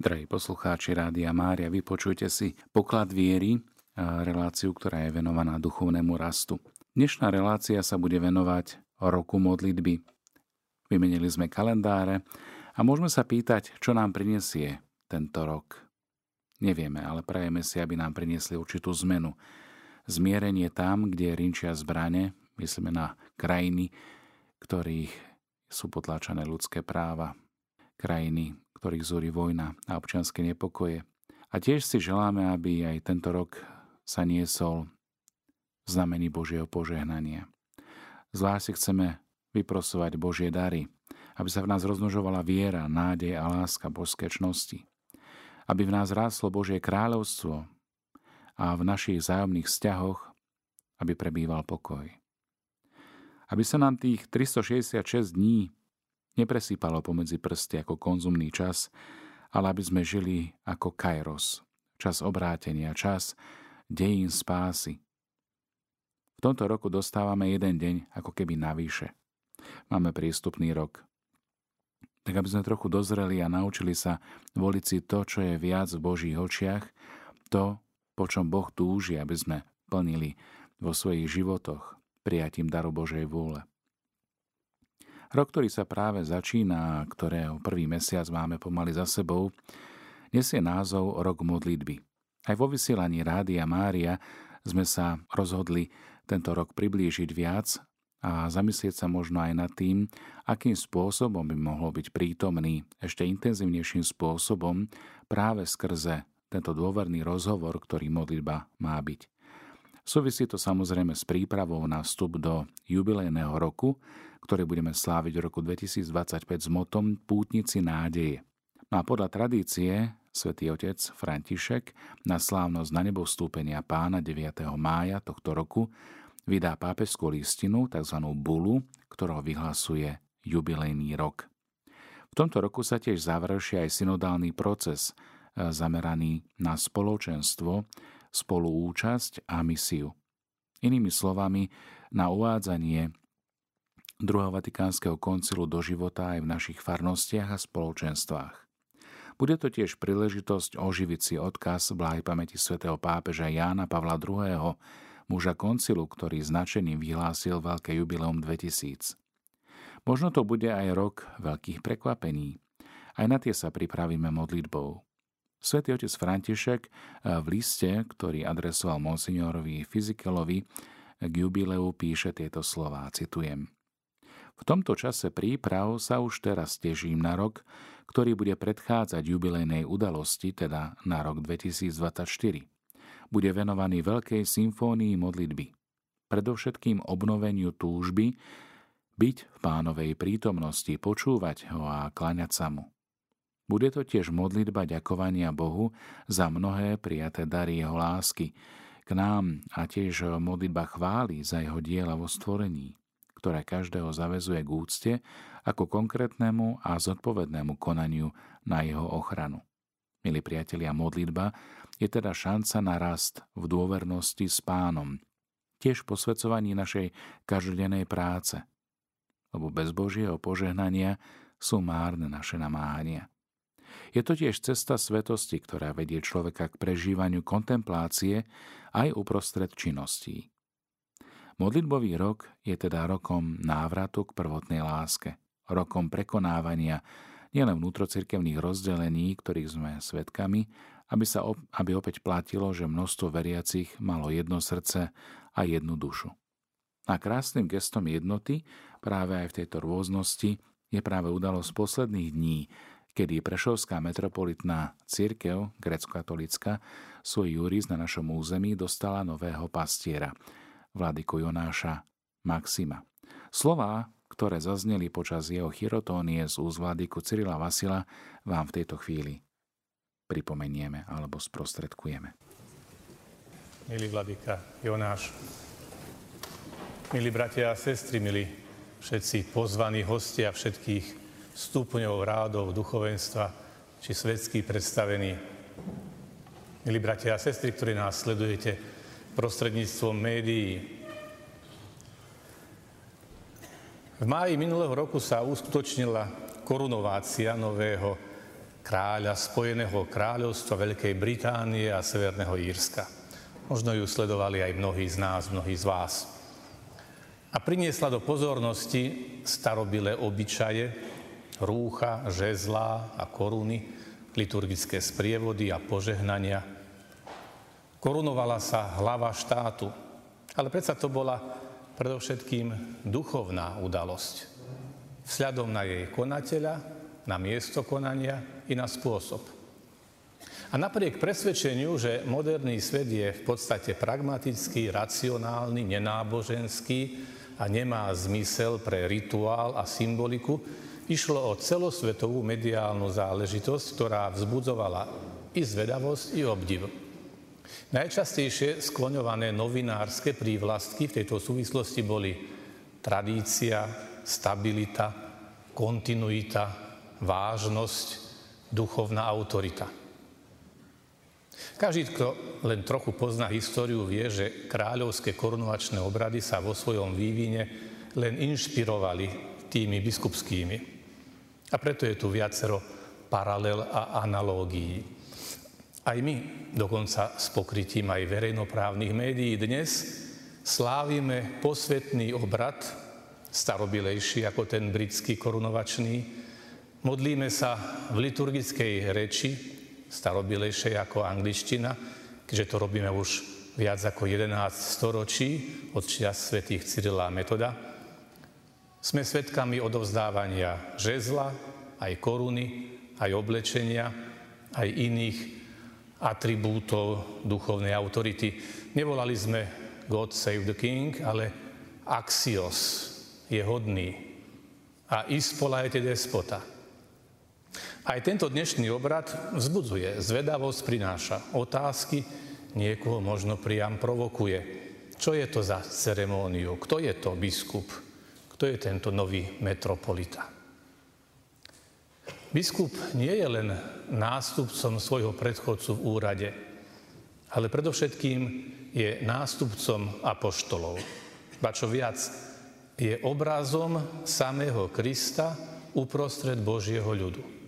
Drahí poslucháči Rádia Mária, vypočujte si Poklad viery, reláciu, ktorá je venovaná duchovnému rastu. Dnešná relácia sa bude venovať roku modlitby. Vymenili sme kalendáre a môžeme sa pýtať, čo nám prinesie tento rok. Nevieme, ale prajeme si, aby nám priniesli určitú zmenu. Zmierenie tam, kde rinčia zbrane, myslíme na krajiny, ktorých sú potláčané ľudské práva, krajiny, ktorých zúri vojna a občianske nepokoje. A tiež si želáme, aby aj tento rok sa niesol v znamení Božieho požehnania. Zvlášť si chceme vyprosovať Božie dary, aby sa v nás rozmnožovala viera, nádej a láska božské čnosti, aby v nás ráslo Božie kráľovstvo a v našich vzájomných vzťahoch, aby prebýval pokoj. Aby sa nám tých 366 dní nepresýpalo pomedzi prsty ako konzumný čas, ale aby sme žili ako kairos, čas obrátenia, čas dejín spásy. V tomto roku dostávame jeden deň ako keby navyše. Máme prístupný rok. Tak aby sme trochu dozreli a naučili sa voliť si to, čo je viac v Božích očiach, to, po čom Boh túži, aby sme plnili vo svojich životoch prijatím daru Božej vôle. Rok, ktorý sa práve začína, ktorého prvý mesiac máme pomaly za sebou, nesie názov Rok modlitby. Aj vo vysielaní Rádia Mária sme sa rozhodli tento rok priblížiť viac a zamyslieť sa možno aj nad tým, akým spôsobom by mohol byť prítomný ešte intenzívnejším spôsobom práve skrze tento dôverný rozhovor, ktorý modlitba má byť. Súvisí to samozrejme s prípravou na vstup do jubilejného roku, ktorý budeme sláviť v roku 2025 s motom Pútnici nádeje. A podľa tradície Svätý Otec František na slávnosť na nebo vstúpenia Pána 9. mája tohto roku vydá pápežskú listinu, tzv. Bulu, ktorou vyhlasuje jubilejný rok. V tomto roku sa tiež završia aj synodálny proces zameraný na spoločenstvo, spoluúčasť a misiu. Inými slovami, na uvádzanie druhého vatikánskeho koncilu do života aj v našich farnostiach a spoločenstvách. Bude to tiež príležitosť oživiť si odkaz bláhej pamäti svätého pápeža Jána Pavla II., muža koncilu, ktorý značením vyhlásil veľké jubileum 2000. Možno to bude aj rok veľkých prekvapení. Aj na tie sa pripravíme modlitbou. Svätý otec František v liste, ktorý adresoval monsignorovi Fizikelovi, k jubileu píše tieto slová, citujem. V tomto čase príprav sa už teraz teším na rok, ktorý bude predchádzať jubilejnej udalosti, teda na rok 2024. Bude venovaný veľkej symfónii modlitby. Predovšetkým obnoveniu túžby byť v Pánovej prítomnosti, počúvať ho a kláňať sa mu. Bude to tiež modlitba ďakovania Bohu za mnohé prijaté dary jeho lásky k nám a tiež modlitba chvály za jeho diela vo stvorení, ktoré každého zaväzuje k úcte ako konkrétnemu a zodpovednému konaniu na jeho ochranu. Milí priatelia, modlitba je teda šanca na rast v dôvernosti s Pánom, tiež posväcovaní našej každodennej práce, lebo bez Božieho požehnania sú márne naše namáhania. Je to tiež cesta svetosti, ktorá vedie človeka k prežívaniu kontemplácie aj uprostred činností. Modlitbový rok je teda rokom návratu k prvotnej láske, rokom prekonávania nielen vnútrocirkevných rozdelení, ktorých sme svedkami, aby opäť platilo, že množstvo veriacich malo jedno srdce a jednu dušu. A krásnym gestom jednoty práve aj v tejto rôznosti je práve udalosť posledných dní, kedy Prešovská metropolitná cirkev, grécko-katolícka, svoj júris na našom území dostala nového pastiera, vladyku Jonáša Maxima. Slová, ktoré zazneli počas jeho chirotónie z úst vladyku Cyrila Vasiľa, vám v tejto chvíli pripomenieme alebo sprostredkujeme. Milý vladyka Jonáš, milí bratia a sestry, milí všetci pozvaní hostia všetkých stupňov rádov duchovenstva či svetskí predstavení. Milí bratia a sestry, ktorí nás sledujete prostredníctvom médií. V máji minulého roku sa uskutočnila korunovácia nového kráľa Spojeného kráľovstva Veľkej Británie a Severného Írska. Možno ju sledovali aj mnohí z nás, mnohí z vás. A priniesla do pozornosti starobylé obyčaje, rúcha, žezlá a koruny, liturgické sprievody a požehnania. Korunovala sa hlava štátu, ale predsa to bola predovšetkým duchovná udalosť. Vzhľadom na jej konateľa, na miesto konania i na spôsob. A napriek presvedčeniu, že moderný svet je v podstate pragmatický, racionálny, nenáboženský a nemá zmysel pre rituál a symboliku, išlo o celosvetovú mediálnu záležitosť, ktorá vzbudzovala i zvedavosť, i obdiv. Najčastejšie skloňované novinárske prívlastky v tejto súvislosti boli tradícia, stabilita, kontinuita, vážnosť, duchovná autorita. Každý, kto len trochu pozná históriu, vie, že kráľovské korunovačné obrady sa vo svojom vývine len inšpirovali tými biskupskými. A preto je tu viacero paralel a analógií. Aj my, dokonca s pokrytím aj verejnoprávnych médií, dnes slávime posvetný obrad, starobilejší ako ten britský korunovačný. Modlíme sa v liturgickej reči, starobilejšej ako angličtina, keďže to robíme už viac ako 11 storočí od čias svätých Cyrila a Metoda. Sme svedkami odovzdávania žezla, aj koruny, aj oblečenia, aj iných atribútov duchovnej autority. Nevolali sme God save the King, ale Axios je hodný a ispolajte despota. Aj tento dnešný obrad vzbudzuje, zvedavosť prináša otázky, niekoho možno priam provokuje. Čo je to za ceremóniu? Kto je to biskup? Kto je tento nový metropolita? Biskup nie je len nástupcom svojho predchodcu v úrade, ale predovšetkým je nástupcom apoštolov. Ba čo viac, je obrazom samého Krista uprostred Božieho ľudu.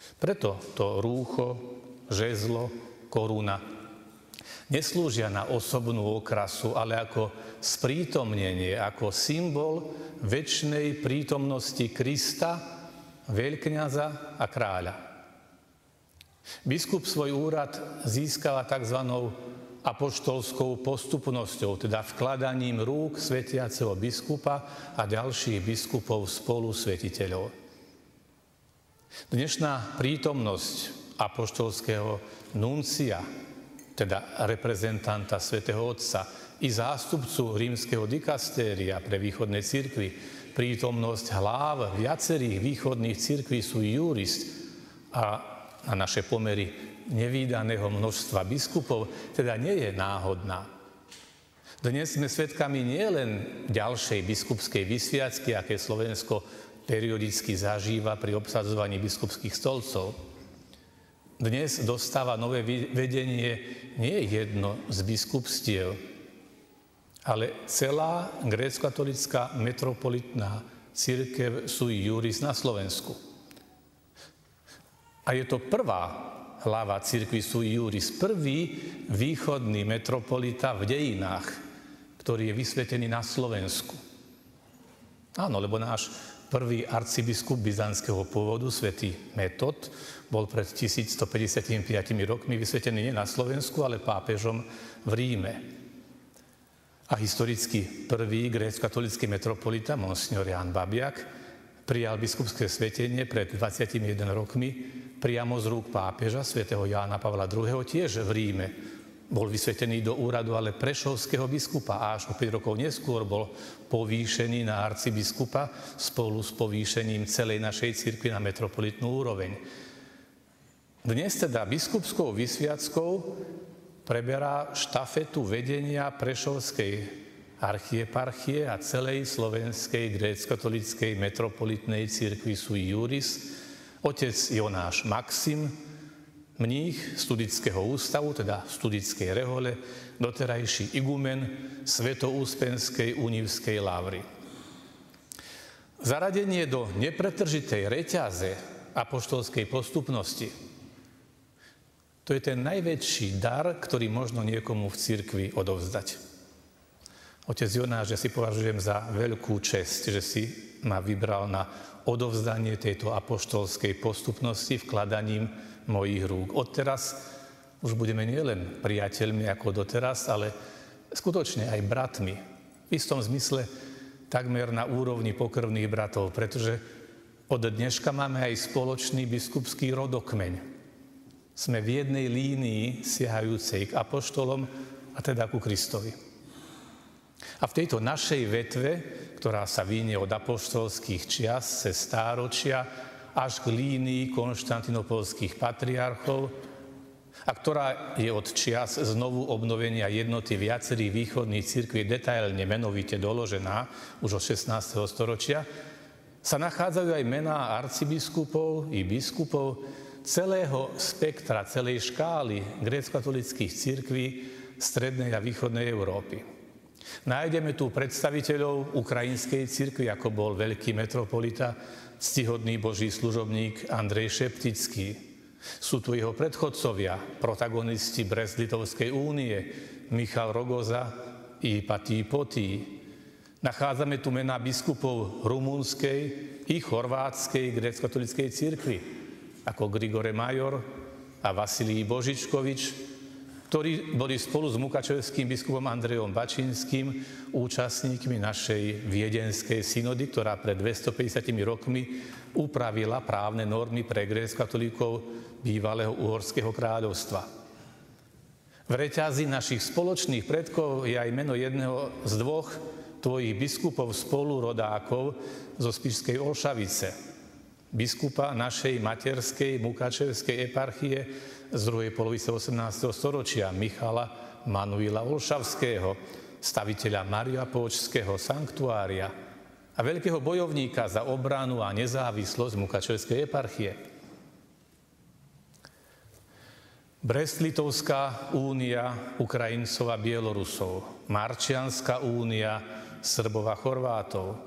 Preto to rúcho, žezlo, koruna neslúžia na osobnú okrasu, ale ako sprítomnenie, ako symbol večnej prítomnosti Krista, veľkňaza a kráľa. Biskup svoj úrad získala tzv. Apoštolskou postupnosťou, teda vkladaním rúk svetiaceho biskupa a ďalších biskupov spolu svetiteľov. Dnešná prítomnosť apoštolského nuncia, teda reprezentanta svätého Otca i zástupcu rímskeho dikastéria pre východné cirkvi, prítomnosť hláv viacerých východných cirkví sú jurist a na naše pomery nevídaného množstva biskupov, teda nie je náhodná. Dnes sme svedkami nielen ďalšej biskupskej vysviacky, aké Slovensko periodicky zažíva pri obsadzovaní biskupských stolcov. Dnes dostáva nové vedenie nie jedno z biskupstiev, ale celá grécko-katolická metropolitná cirkev sui juris na Slovensku. A je to prvá hlava cirkvi sui juris, prvý východný metropolita v dejinách, ktorý je vysvetený na Slovensku. Áno, lebo náš prvý arcibiskup byzantského pôvodu, svätý Metod, bol pred 1155 rokmi vysvetený nie na Slovensku, ale pápežom v Ríme. A historicky prvý grécko-katolícky metropolita, monsignor Ján Babiak, prijal biskupské svetenie pred 21 rokmi priamo z rúk pápeža, svätého Jána Pavla II, tiež v Ríme. Bol vysvetený do úradu ale prešovského biskupa a až o 5 rokov neskôr bol povýšený na arcibiskupa spolu s povýšením celej našej cirkvi na metropolitnú úroveň. Dnes teda biskupskou vysviackou preberá štafetu vedenia prešovskej archieparchie a celej slovenskej grécko-katolíckej metropolitnej cirkvi sui juris otec Jonáš Maxim, mních Studického ústavu, teda Studickej rehole, doterajší igumen Svetoúspenskej Univskej lavry. Zaradenie do nepretržitej reťaze apoštolskej postupnosti. To je ten najväčší dar, ktorý možno niekomu v cirkvi odovzdať. Otec Jonáš, ja si považujem za veľkú česť, že si ma vybral na odovzdanie tejto apoštolskej postupnosti vkladaním mojich rúk. Odteraz už budeme nielen priateľmi ako doteraz, ale skutočne aj bratmi. V istom zmysle takmer na úrovni pokrvných bratov, pretože od dneška máme aj spoločný biskupský rodokmeň. Sme v jednej línii siahajúcej k apoštolom a teda ku Kristovi. A v tejto našej vetve, ktorá sa víne od apoštolských čias cez stáročia až k línii konštantinopolských patriarchov a ktorá je od čias znovu obnovenia jednoty viacerých východných cirkví detailne menovite doložená už od 16. storočia, sa nachádzajú aj mená arcibiskupov i biskupov celého spektra, celej škály gréckokatolíckych cirkví strednej a východnej Európy. Nájdeme tu predstaviteľov ukrajinskej cirkvi, ako bol veľký metropolita, ctihodný boží služobník Andrej Šeptický. Sú tu jeho predchodcovia, protagonisti Brest-Litovskej únie, Michal Rogoza i Ipatý Potý. Nachádzame tu mená biskupov rumunskej i chorvátskej gréckokatolíckej cirkvi, ako Grigore Major a Vasilij Božičkovič, ktorí boli spolu s mukačevským biskupom Andrejom Bačiňským účastníkmi našej viedenskej synody, ktorá pred 250 rokmi upravila právne normy pre gréckokatolíkov bývalého uhorského kráľovstva. V reťazi našich spoločných predkov je aj meno jedného z dvoch tvojich biskupov spolurodákov zo Spišskej Olšavice, biskupa našej materskej mukačevskej eparchie z druhej polovice 18. storočia, Michala Manuíla Olšavského, staviteľa Mariapolčského sanktuária a veľkého bojovníka za obranu a nezávislosť mukačevskej eparchie. Brest-Litovská únia Ukrajincov a Bielorusov, Marčianská únia Srbov a Chorvátov,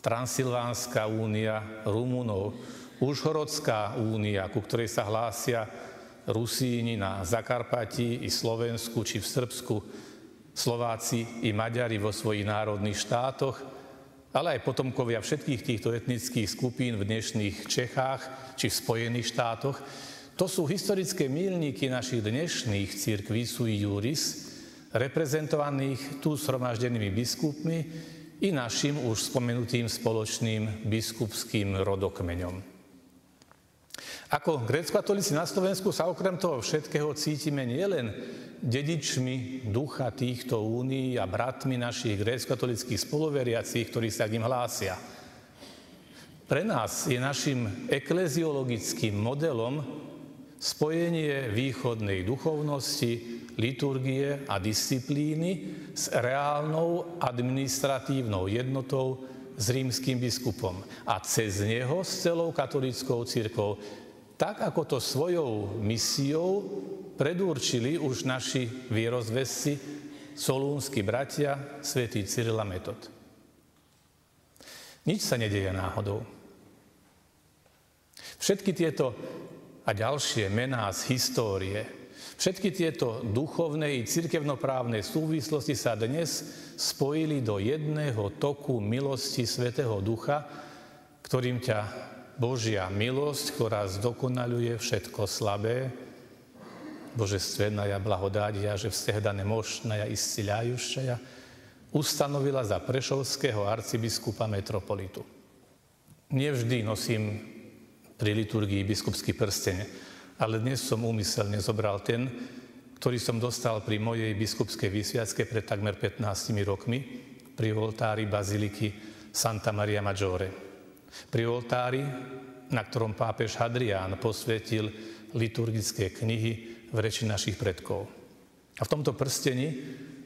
Transilvánska únia Rumunov, Užhorodská únia, ku ktorej sa hlásia Rusíni na Zakarpatí i Slovensku či v Srbsku, Slováci i Maďari vo svojich národných štátoch, ale aj potomkovia všetkých týchto etnických skupín v dnešných Čechách či v Spojených štátoch. To sú historické míľniky našich dnešných cirkví sui juris, reprezentovaných tu shromaždenými biskupmi i našim už spomenutým spoločným biskupským rodokmeňom. Ako gréckokatolíci na Slovensku sa okrem toho všetkého cítime nielen dedičmi ducha týchto únií a bratmi našich gréckokatolíckych spoloveriacich, ktorí sa k nim hlásia. Pre nás je našim ekleziologickým modelom spojenie východnej duchovnosti, liturgie a disciplíny s reálnou administratívnou jednotou s rímskym biskupom a cez neho s celou katolíckou cirkvou, tak ako to svojou misiou predurčili už naši vierozvesci, solúnski bratia, svätý Cyril a Metod. Nič sa nedeje náhodou. Všetky tieto a ďalšie mená z histórie. Všetky tieto duchovné i cirkevnoprávne súvislosti sa dnes spojili do jedného toku milosti Svätého Ducha, ktorým ťa Božia milosť, ktorá zdokonaľuje všetko slabé, božestvenná blahodádia, že vstehda nemožná i isciľajúšaja, ustanovila za prešovského arcibiskupa metropolitu. Nevždy nosím pri liturgii biskupský prsteň, ale dnes som úmyselne zobral ten, ktorý som dostal pri mojej biskupskej vysviacke pred takmer 15 rokmi pri oltári baziliky Santa Maria Maggiore. Pri oltári, na ktorom pápež Hadrián posvetil liturgické knihy v reči našich predkov. A v tomto prsteni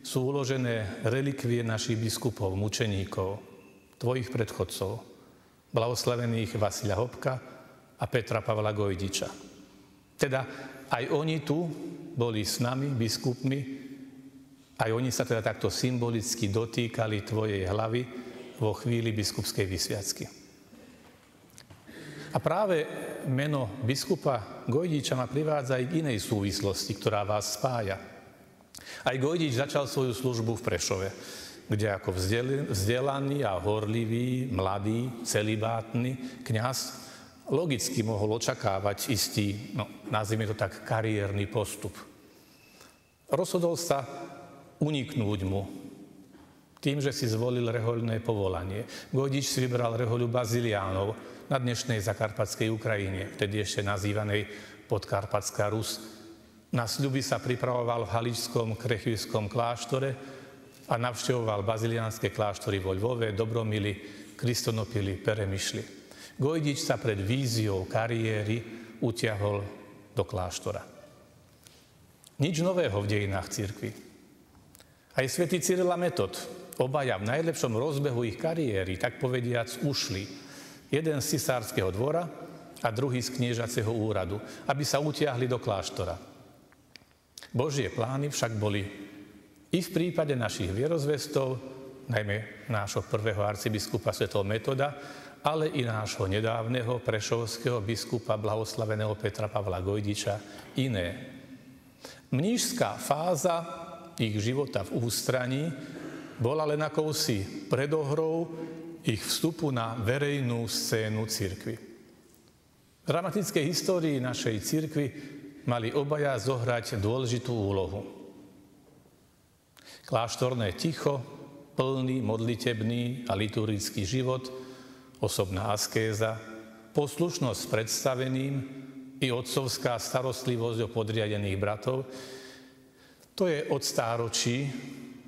sú uložené relikvie našich biskupov, mučeníkov, tvojich predchodcov, blahoslavených Vasilja Hopka a Petra Pavla Gojdiča. Teda aj oni tu boli s nami, biskupmi, aj oni sa teda takto symbolicky dotýkali tvojej hlavy vo chvíli biskupskej vysviacky. A práve meno biskupa Gojdiča ma privádza aj k inej súvislosti, ktorá vás spája. Aj Gojdič začal svoju službu v Prešove, kde ako vzdelaný a horlivý, mladý, celibátny kňaz logicky mohol očakávať istý, nazvime to tak, kariérny postup. Rozhodol sa uniknúť mu tým, že si zvolil rehoľné povolanie. Gojdič si vybral rehoľu Baziliánov na dnešnej zakarpatskej Ukrajine, vtedy ešte nazývanej Podkarpatská Rus. Na sľuby sa pripravoval v haličskom Krechivskom kláštore a navštevoval baziliánske kláštory vo Lvove, Dobromili, Kristonopili, Peremišli. Gojdič sa pred víziou kariéry utiahol do kláštora. Nič nového v dejinách cirkvi. Aj svätý Cyril a Metod, obaja v najlepšom rozbehu ich kariéry, tak povediac, ušli. Jeden z cisárskeho dvora a druhý z kniežacieho úradu, aby sa utiahli do kláštora. Božie plány však boli i v prípade našich vierozvestov, najmä nášho prvého arcibiskupa sv. Metoda, ale i nášho nedávneho prešovského biskupa blahoslaveného Petra Pavla Gojdiča, iné. Mníšská fáza ich života v ústraní bola len akousi predohrou ich vstupu na verejnú scénu cirkvi. V dramatickej histórii našej cirkvi mali obaja zohrať dôležitú úlohu. Kláštorné ticho, plný modlitebný a liturgický život, osobná askéza, poslušnosť predstaveným i otcovská starostlivosť o podriadených bratov, to je od stáročí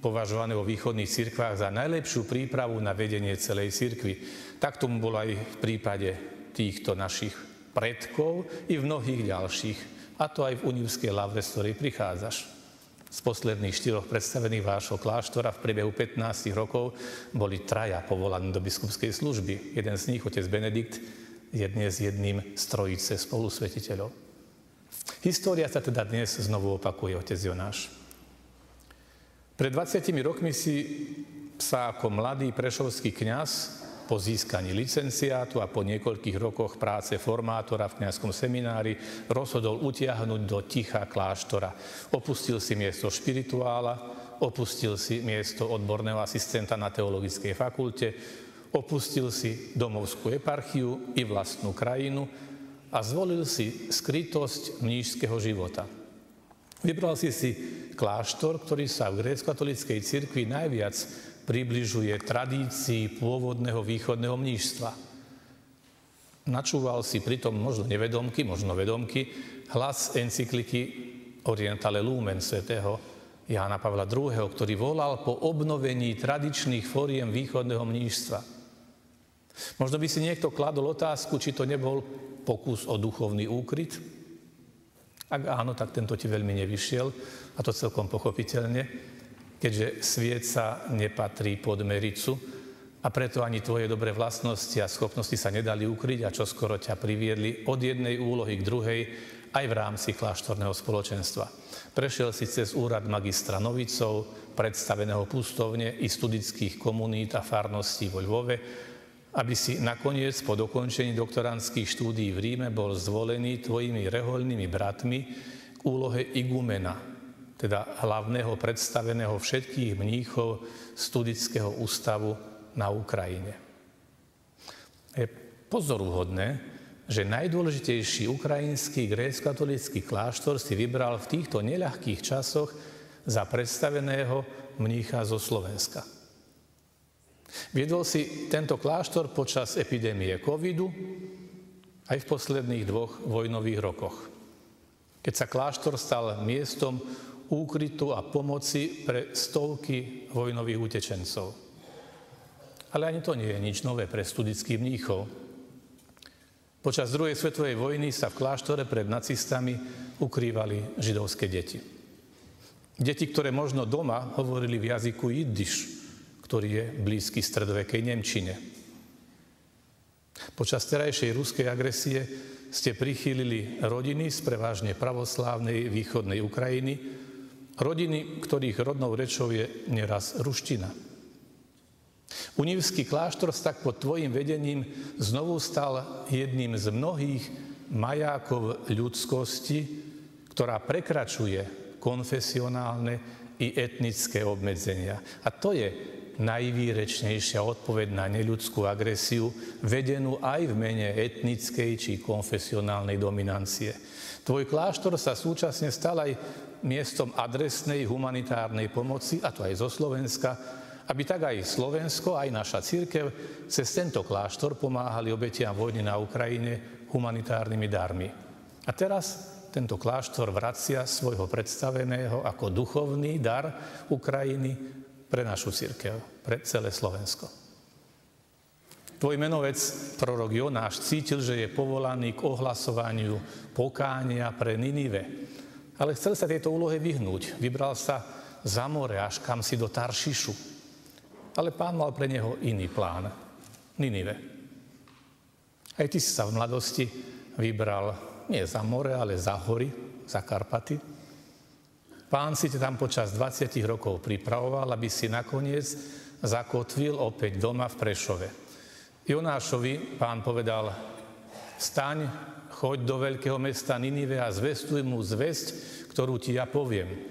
považované vo východných cirkvách za najlepšiu prípravu na vedenie celej cirkvi. Tak tomu bolo aj v prípade týchto našich predkov i v mnohých ďalších, a to aj v Univskej lavre, z ktorej prichádzaš. Z posledných 4 predstavených vášho kláštora v priebehu 15 rokov boli 3 povolaní do biskupskej služby. Jeden z nich, otec Benedikt, je dnes jedným z trojice spolusvetiteľov. História sa teda dnes znovu opakuje, otec Jonáš. Pred 20 rokmi sa ako mladý prešovský kňaz po získaní licenciátu a po niekoľkých rokoch práce formátora v kňazskom seminári rozhodol utiahnuť do ticha kláštora. Opustil si miesto špirituála, opustil si miesto odborného asistenta na teologickej fakulte, opustil si domovskú eparchiu i vlastnú krajinu a zvolil si skrytosť mníšskeho života. Vybral si kláštor, ktorý sa v grécko-katolíckej cirkvi najviac približuje tradícii pôvodného východného mníšstva. Načúval si pritom možno nevedomky, možno vedomky hlas encykliky Orientale Lumen svätého Jána Pavla II., ktorý volal po obnovení tradičných foriem východného mníšstva. Možno by si niekto kladol otázku, či to nebol pokus o duchovný úkryt. Ak áno, tak tento ti veľmi nevyšiel, a to celkom pochopiteľne, keďže sviet sa nepatrí pod mericu a preto ani tvoje dobré vlastnosti a schopnosti sa nedali ukryť a čoskoro ťa priviedli od jednej úlohy k druhej aj v rámci kláštorného spoločenstva. Prešiel si cez úrad magistra novicov, predstaveného pustovne i studických komunít a farností vo Lvove, aby si nakoniec po dokončení doktorandských štúdií v Ríme bol zvolený tvojimi rehoľnými bratmi k úlohe igumena, teda hlavného predstaveného všetkých mníchov studického ústavu na Ukrajine. Je pozoruhodné, že najdôležitejší ukrajinský grécko-katolícky kláštor si vybral v týchto neľahkých časoch za predstaveného mnícha zo Slovenska. Viedol si tento kláštor počas epidémie covidu aj v posledných 2 vojnových rokoch, keď sa kláštor stal miestom úkrytu a pomoci pre stovky vojnových utečencov. Ale ani to nie je nič nové pre studických mníchov. Počas druhej svetovej vojny sa v kláštore pred nacistami ukrývali židovské deti. Deti, ktoré možno doma hovorili v jazyku jidiš, ktorý je blízky stredovekej nemčine. Počas terajšej ruskej agresie ste prichýlili rodiny z prevažne pravoslávnej východnej Ukrajiny, rodiny, ktorých rodnou rečou je neraz ruština. Univský kláštor sa tak pod tvojim vedením znovu stal jedným z mnohých majákov ľudskosti, ktorá prekračuje konfesionálne i etnické obmedzenia. A to je najvýrečnejšia odpoveď na neľudskú agresiu, vedenú aj v mene etnickej či konfesionálnej dominancie. Tvoj kláštor sa súčasne stal aj miestom adresnej humanitárnej pomoci, a to aj zo Slovenska, aby tak aj Slovensko, aj naša cirkev cez tento kláštor pomáhali obetiam vojny na Ukrajine humanitárnymi darmi. A teraz tento kláštor vracia svojho predstaveného ako duchovný dar Ukrajiny pre našu cirkev, pre celé Slovensko. Tvoj menovec, prorok Jonáš, cítil, že je povolaný k ohlasovaniu pokánia pre Ninive. Ale chcel sa tejto úlohe vyhnúť. Vybral sa za more až kam si do Taršišu. Ale Pán mal pre neho iný plán. Ninive. Aj ty si sa v mladosti vybral nie za more, ale za hory, za Karpaty. Pán si tam počas 20 rokov pripravoval, aby si nakoniec zakotvil opäť doma v Prešove. Jonášovi Pán povedal: staň, choď do veľkého mesta Ninive a zvestuj mu zvesť, ktorú ti ja poviem.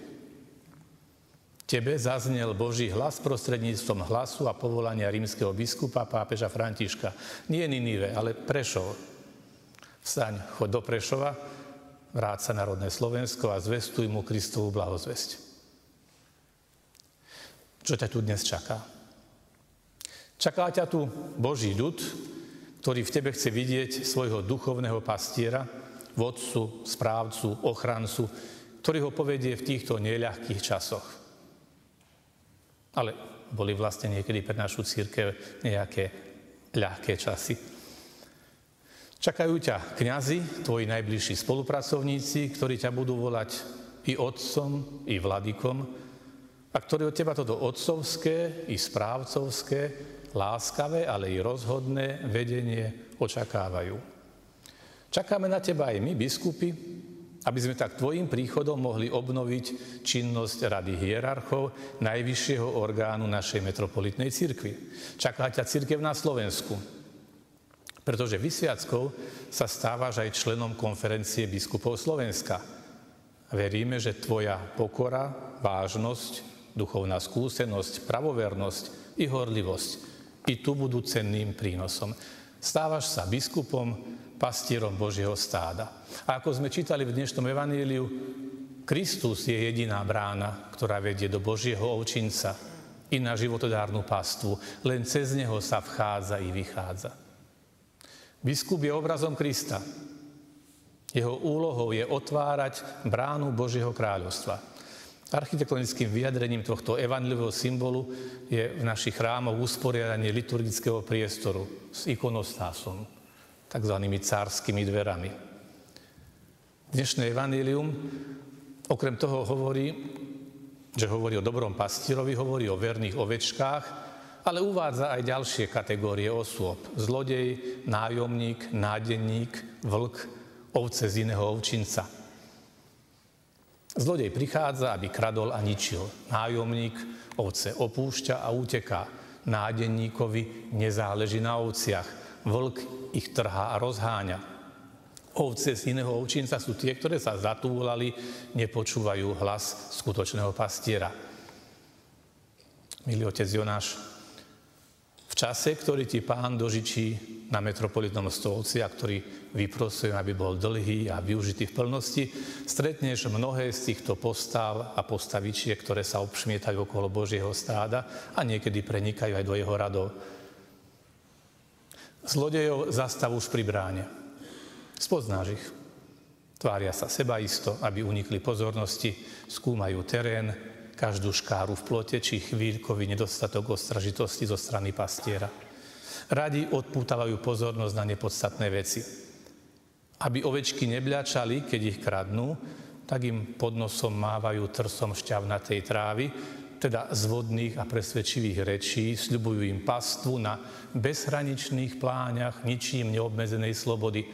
Tebe zaznel Boží hlas prostredníctvom hlasu a povolania rímskeho biskupa pápeža Františka. Nie Ninive, ale Prešov. Vstaň, choď do Prešova, vráť sa na rodné Slovensko a zvestuj mu Kristovu blahozvesť. Čo ťa tu dnes čaká? Čaká ťa tu Boží ľud, ktorý v tebe chce vidieť svojho duchovného pastiera, vodcu, správcu, ochrancu, ktorý ho povedie v týchto neľahkých časoch. Ale boli vlastne niekedy pre našu cirkev nejaké ľahké časy. Čakajú ťa kňazi, tvoji najbližší spolupracovníci, ktorí ťa budú volať i otcom, i vladykom, a ktorí od teba toto otcovské, i správcovské, láskavé, ale i rozhodné vedenie očakávajú. Čakáme na teba aj my, biskupy, aby sme tak tvojim príchodom mohli obnoviť činnosť rady hierarchov, najvyššieho orgánu našej metropolitnej cirkvi. Čaká ťa cirkev na Slovensku, pretože vysviackou sa stávaš aj členom konferencie biskupov Slovenska. Veríme, že tvoja pokora, vážnosť, duchovná skúsenosť, pravovernosť i horlivosť i tu budú cenným prínosom. Stávaš sa biskupom, pastierom Božieho stáda. A ako sme čítali v dnešnom evaníliu, Kristus je jediná brána, ktorá vedie do Božieho ovčinca i na životodárnu pastvu. Len cez neho sa vchádza i vychádza. Biskup je obrazom Krista. Jeho úlohou je otvárať bránu Božieho kráľovstva. Architektonickým vyjadrením tohto evanjeliového symbolu je v našich chrámoch usporiadanie liturgického priestoru s ikonostasom, takzvanými cárskymi dverami. Dnešné evanjelium okrem toho hovorí, že hovorí o dobrom pastierovi, hovorí o verných ovečkách, ale uvádza aj ďalšie kategórie osôb. Zlodej, nájomník, nádenník, vlk, ovce z iného ovčinca. Zlodej prichádza, aby kradol a ničil. Nájomník ovce opúšťa a uteká. Nádenníkovi nezáleží na ovciach. Vlk ich trhá a rozháňa. Ovce z iného ovčinca sú tie, ktoré sa zatúlali, nepočúvajú hlas skutočného pastiera. Milý otec Jonáš, v čase, ktorý ti Pán dožičí na metropolitnom stolci a ktorý vyprosujem, aby bol dlhý a využitý v plnosti, stretneš mnohé z týchto postav a postavičiek, ktoré sa obšmietajú okolo Božieho stáda a niekedy prenikajú aj do jeho radov. Zlodejov zastav už pri bráne. Spoznáš ich. Tvária sa sebaisto, aby unikli pozornosti, skúmajú terén, každú škáru v plote či chvíľkový nedostatok ostražitosti zo strany pastiera. Radi odpútavajú pozornosť na nepodstatné veci. Aby ovečky nebľačali, keď ich kradnú, tak im pod nosom mávajú trsom šťavnatej trávy, teda z vodných a presvedčivých rečí, sľubujú im pastvu na bezhraničných pláňach ničím neobmedzenej slobody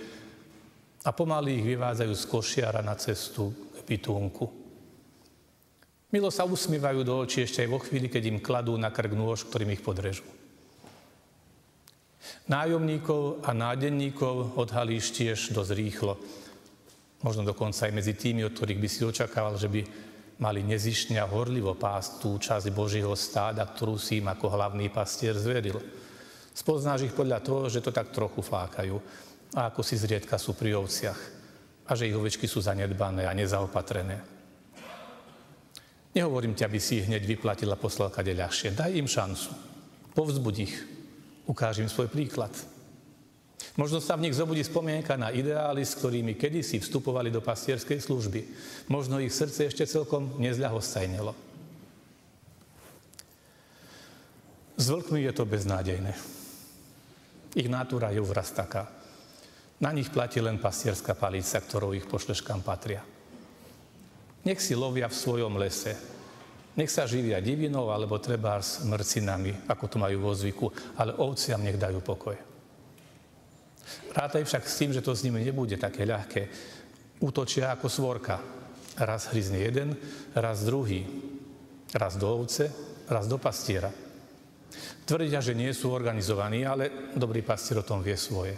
a pomaly ich vyvádzajú z košiara na cestu k bytunku. Milo sa usmievajú do očí ešte aj vo chvíli, keď im kladú na krk nôž, ktorým ich podrežú. Nájomníkov a nádenníkov odhalíš tiež dosť rýchlo. Možno dokonca aj medzi tými, od ktorých by si očakával, že by mali nezištne a horlivo pásť tú časť Božieho stáda, ktorú si im ako hlavný pastier zveril. Spoznáš ich podľa toho, že to tak trochu flákajú a ako si zriedka sú pri ovciach a že ich ovečky sú zanedbané a nezaopatrené. Nehovorím ti, aby si ich hneď vyplatil a poslal kade ľahšie. Daj im šancu. Povzbuď ich. Ukáž im svoj príklad. Možno sa v nich zobudí spomienka na ideály, s ktorými kedysi vstupovali do pastierskej služby. Možno ich srdce ešte celkom nezľahostajnilo. S vlkmi je to beznádejné. Ich natúra je vraz taká. Na nich platí len pastierská palica, ktorou ich pošleš kam patria. Nech si lovia v svojom lese. Nech sa živia divinou alebo trebárs mrcinami, ako to majú vo zvyku, ale ovciam nech dajú pokoj. Rátaj však s tým, že to s nimi nebude také ľahké. Útočia ako svorka. Raz hryzne jeden, raz druhý. Raz do ovce, raz do pastiera. Tvrdia, že nie sú organizovaní, ale dobrý pastier o tom vie svoje.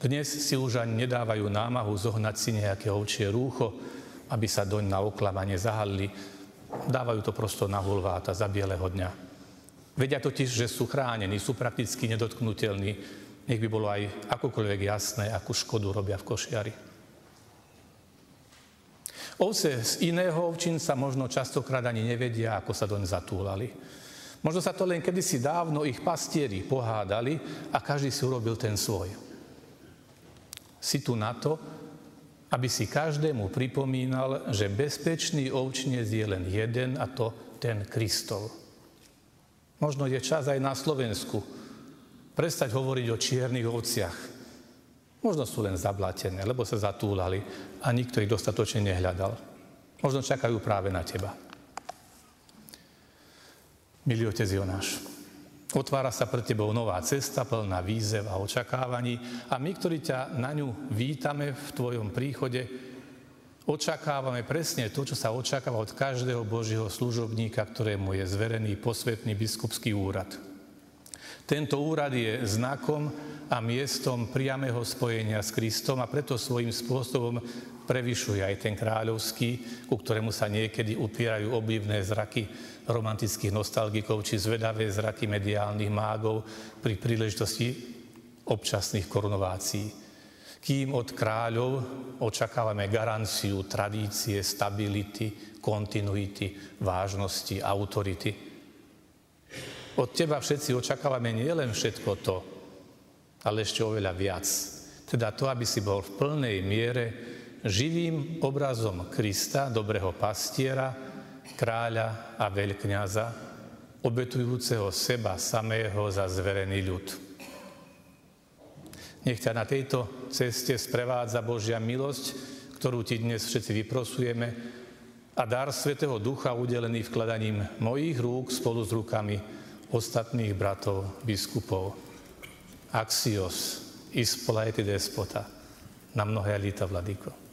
Dnes si už ani nedávajú námahu zohnať si nejaké ovčie rúcho, aby sa doň na oklamanie zahalili. Dávajú to prosto na hulváta za bieleho dňa. Vedia totiž, že sú chránení, sú prakticky nedotknutelní. Nech by bolo aj akokoľvek jasné, akú škodu robia v košiari. Ovce z iného ovčinca možno častokrát ani nevedia, ako sa doň zatúlali. Možno sa to len kedysi dávno ich pastieri pohádali a každý si urobil ten svoj. Si tu na to, aby si každému pripomínal, že bezpečný ovčinec je len jeden, a to ten Kristov. Možno je čas aj na Slovensku prestať hovoriť o čiernych ovciach. Možno sú len zablatené, lebo sa zatúlali a nikto ich dostatočne nehľadal. Možno čakajú práve na teba. Milý otec Jonáš, otvára sa pred tebou nová cesta plná výzev a očakávaní a my, ktorí ťa na ňu vítame v tvojom príchode, očakávame presne to, čo sa očakáva od každého Božieho služobníka, ktorému je zverený posvetný biskupský úrad. Tento úrad je znakom a miestom priameho spojenia s Kristom a preto svojím spôsobom prevyšuje aj ten kráľovský, ku ktorému sa niekedy upierajú oblivné zraky romantických nostalgikov či zvedavé zraky mediálnych mágov pri príležitosti občasných korunovácií. Kým od kráľov očakávame garanciu tradície, stability, kontinuity, vážnosti, autority. Od teba všetci očakávame nielen všetko to, ale ešte oveľa viac. Teda to, aby si bol v plnej miere živým obrazom Krista, dobrého pastiera, kráľa a veľkňaza, obetujúceho seba samého za zverený ľud. Nech ťa na tejto ceste sprevádza Božia milosť, ktorú ti dnes všetci vyprosujeme, a dar Svätého Ducha udelený vkladaním mojich rúk spolu s rukami ostatných bratov, biskupov. Axios, ispolajte despota, na mnohé lita, Vladyko.